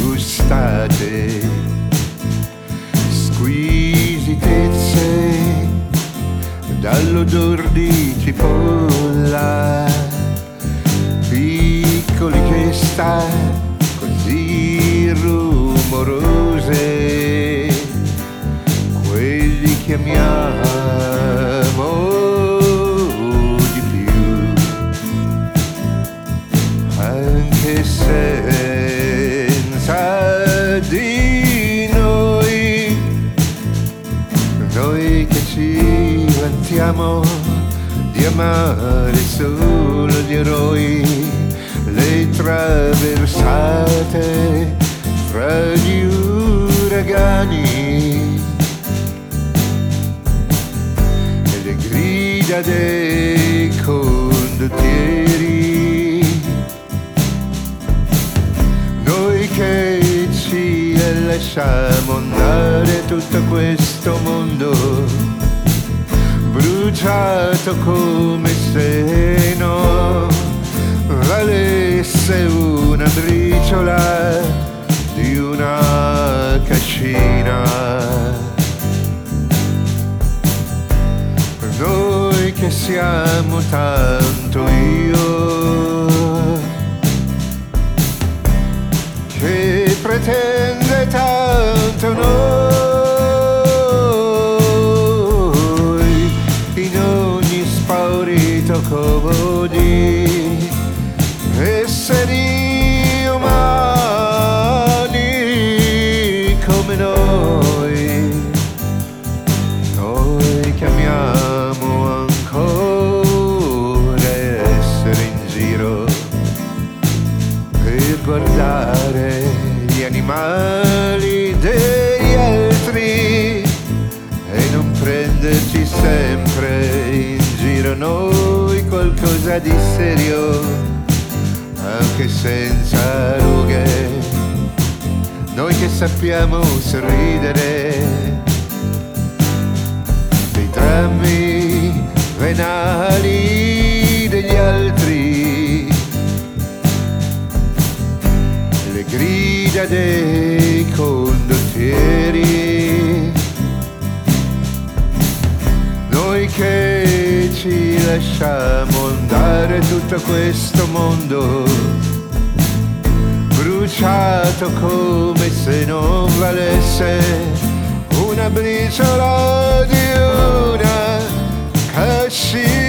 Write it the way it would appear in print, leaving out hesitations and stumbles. gustate, squisitezze dall'odor di cipolla, piccoli gesta così rumorose, quelli che amiamo di più, anche se di noi che ci vantiamo di amare solo gli eroi, le traversate fra gli uragani e le grida dei condottieri, noi che lasciamo andare tutto questo mondo bruciato come se non valesse una briciola di una cascina. Noi che siamo tanto io, che pretendo tanto noi, in ogni spaurito comodi esseri umani come noi che amiamo ancora essere in giro e guardare gli animali degli altri e non prenderci sempre in giro noi qualcosa di serio, anche senza rughe, noi che sappiamo sorridere dei drammi venali degli altri, le grida dei condottieri, noi che ci lasciamo andare tutto questo mondo bruciato come se non valesse una briciola di una cascina.